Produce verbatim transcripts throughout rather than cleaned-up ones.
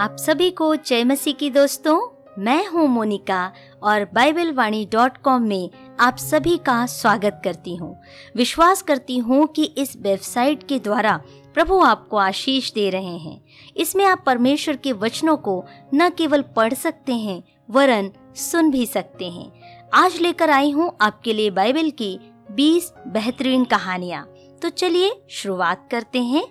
आप सभी को जय मसीह की दोस्तों, मैं हूँ मोनिका और बाइबल वाणी डॉट कॉम में आप सभी का स्वागत करती हूँ। विश्वास करती हूँ कि इस वेबसाइट के द्वारा प्रभु आपको आशीष दे रहे हैं। इसमें आप परमेश्वर के वचनों को न केवल पढ़ सकते हैं वरन सुन भी सकते हैं। आज लेकर आई हूँ आपके लिए बाइबल की बीस बेहतरीन कहानियाँ। तो चलिए शुरुआत करते हैं।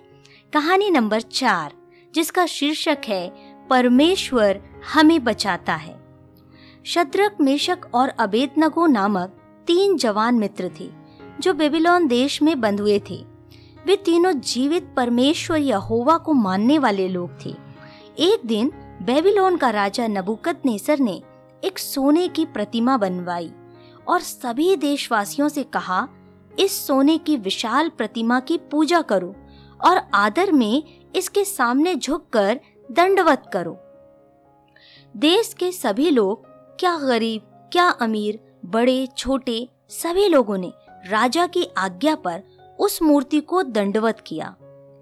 कहानी नंबर चार, जिसका शीर्षक है परमेश्वर हमें बचाता है। शद्रक, मेशक और अबेदनगो नामक तीन जवान मित्र थे जो बेबीलोन देश में बंद हुए थे। वे तीनों जीवित परमेश्वर यहोवा को मानने वाले लोग थे। एक दिन बेबीलोन का राजा नबुकत नेसर ने एक सोने की प्रतिमा बनवाई और सभी देशवासियों से कहा, इस सोने की विशाल प्रतिमा की पूजा करो और आदर में इसके सामने झुककर दंडवत करो। देश के सभी लोग, क्या गरीब क्या अमीर, बड़े छोटे, सभी लोगों ने राजा की आज्ञा पर उस मूर्ति को दंडवत किया।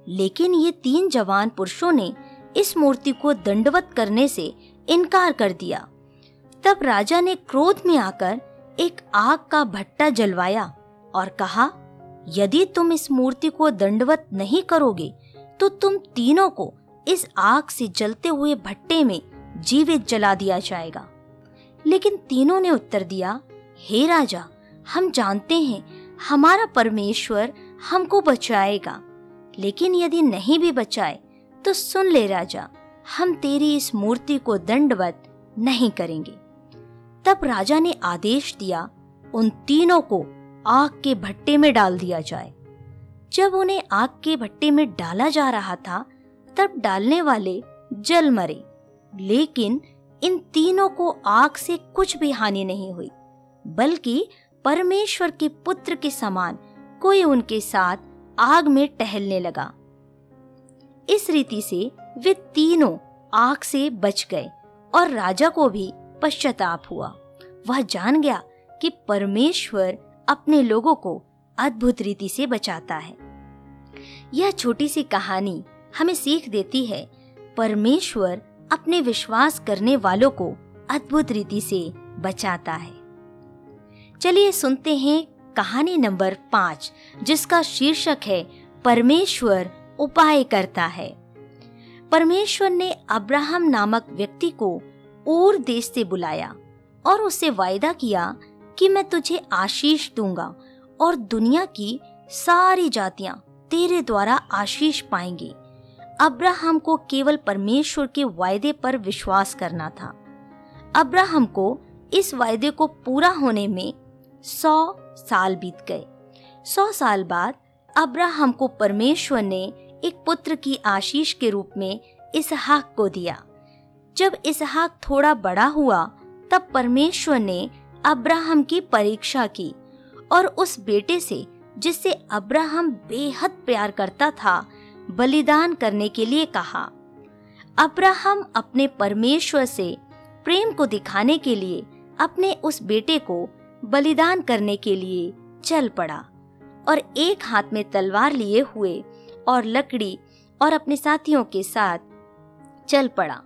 लेकिन ये तीन जवान पुरुषों ने इस मूर्ति को दंडवत करने से इनकार कर दिया। तब राजा ने क्रोध में आकर एक आग का भट्टा जलवाया और कहा, यदि तुम इस मूर्ति को दंडवत नहीं करोगे तो तुम तीनों को इस आग से जलते हुए भट्टे में जीवित जला दिया जाएगा। लेकिन तीनों ने उत्तर दिया, हे राजा, हम जानते हैं हमारा परमेश्वर हमको बचाएगा, लेकिन यदि नहीं भी बचाए तो सुन ले राजा, हम तेरी इस मूर्ति को दंडवत नहीं करेंगे। तब राजा ने आदेश दिया, उन तीनों को आग के भट्टे में डाल दिया जाए। जब उन्हें आग के भट्टे में डाला जा रहा था तब डालने वाले जल मरे, लेकिन इन तीनों को आग से कुछ भी हानि नहीं हुई, बल्कि परमेश्वर के पुत्र के समान कोई उनके साथ आग में टहलने लगा। इस रीति से वे तीनों आग से बच गए और राजा को भी पश्चाताप हुआ। वह जान गया कि परमेश्वर अपने लोगों को अद्भुत रीति से बचाता है। यह छोटी सी कहानी हमें सीख देती है, परमेश्वर अपने विश्वास करने वालों को अद्भुत रीति से बचाता है। चलिए सुनते हैं कहानी नंबर पाँच, जिसका शीर्षक है परमेश्वर उपाय करता है। परमेश्वर ने अब्राहम नामक व्यक्ति को ऊर देश से बुलाया और उससे वायदा किया कि मैं तुझे आशीष दूंगा और दुनिया की सारी जातियां तेरे द्वारा आशीष पाएंगी। अब्राहम को केवल परमेश्वर के वायदे पर विश्वास करना था। अब्राहम को इस वायदे को पूरा होने में सौ साल बीत गए। सौ साल बाद अब्राहम को परमेश्वर ने एक पुत्र की आशीष के रूप में इसहाक को दिया। जब इसहाक थोड़ा बड़ा हुआ तब परमेश्वर ने अब्राहम की परीक्षा की और उस बेटे से, जिससे अब्राहम बेहद प्यार करता था, बलिदान करने के लिए कहा। अब्राहम अपने परमेश्वर से प्रेम को दिखाने के लिए अपने उस बेटे को बलिदान करने के लिए चल पड़ा और एक हाथ में तलवार लिए हुए और लकड़ी और अपने साथियों के साथ चल पड़ा।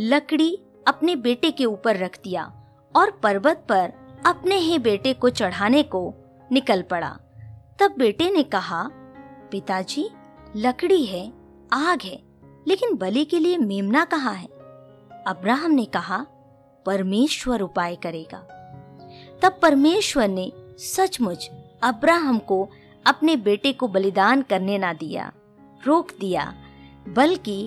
लकड़ी अपने बेटे के ऊपर रख दिया और पर्वत पर अपने ही बेटे को चढ़ाने को निकल पड़ा। तब बेटे ने कहा, पिताजी, लकड़ी है, आग है, लेकिन बलि के लिए मेमना कहाँ है? अब्राहम ने कहा, परमेश्वर उपाय करेगा। तब परमेश्वर ने सचमुच अब्राहम को अपने बेटे को बलिदान करने ना दिया, रोक दिया, बल्कि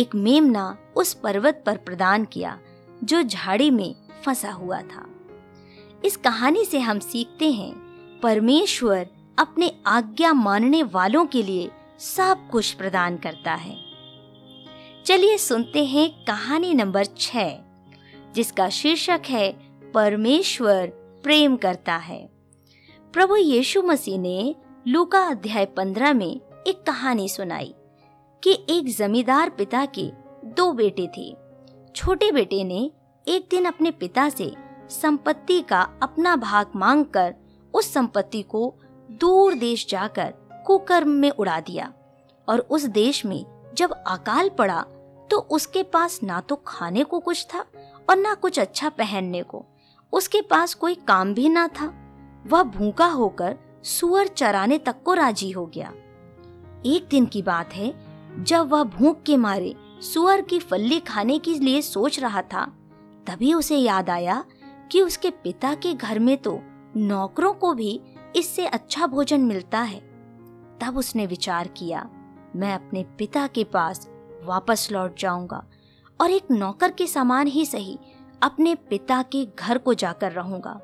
एक मेमना उस पर्वत पर प्रदान किया जो झाड़ी में फंसा हुआ था। इस कहानी से हम सीखते हैं, परमेश्वर अपने आज्ञा मानने वालों के लिए सब कुछ प्रदान करता है। चलिए सुनते हैं कहानी नंबर छह, जिसका शीर्षक है परमेश्वर प्रेम करता है। प्रभु यीशु मसीह ने लूका अध्याय पंद्रह में एक कहानी सुनाई कि एक जमींदार पिता के दो बेटे थे। छोटे बेटे ने एक दिन अपने पिता से संपत्ति का अपना भाग मांगकर उस संपत्ति को दूर देश जाकर कुकर्म में उड़ा दिया और उस देश में जब अकाल पड़ा तो उसके पास ना तो खाने को कुछ था और ना कुछ अच्छा पहनने को। उसके पास कोई काम भी ना था। वह भूखा होकर सूअर चराने तक को राजी हो गया। एक दिन की बात है, जब वह भूख के मारे सूअर की फल्ली खाने के लिए सोच रहा था, तभी उसे याद आया कि उसके पिता के घर में तो नौकरों को भी इससे अच्छा भोजन मिलता है। तब उसने विचार किया, मैं अपने पिता के पास वापस लौट जाऊंगा और एक नौकर के समान ही सही अपने पिता के घर को जाकर रहूंगा।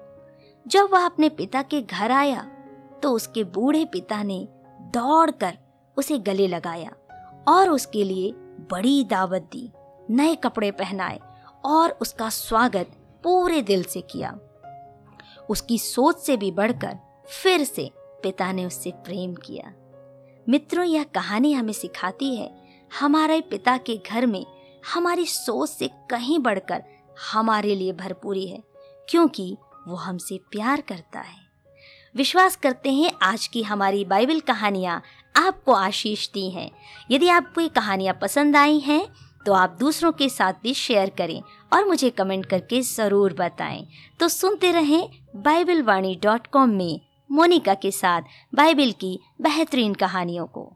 जब वह अपने पिता के घर आया तो उसके बूढ़े पिता ने दौड़कर उसे गले लगाया और उसके लिए बड़ी दावत दी, नए कपड़े पहनाए और उसका स्वागत पूरे दिल से किया। उसकी सोच से भी बढ़कर फिर से पिता ने उससे प्रेम किया। मित्रों, यह कहानी हमें सिखाती है, हमारे पिता के घर में हमारी सोच से कहीं बढ़कर हमारे लिए भरपूरी है, क्योंकि वो हमसे प्यार करता है। विश्वास करते हैं आज की हमारी बाइबल कहानियाँ आपको आशीष दी हैं। यदि आपको ये कहानियाँ पसंद आई हैं तो आप दूसरों के साथ भी शेयर करें और मुझे कमेंट करके ज़रूर बताएं। तो सुनते रहें बाइबल वाणी डॉट कॉम में मोनिका के साथ बाइबल की बेहतरीन कहानियों को।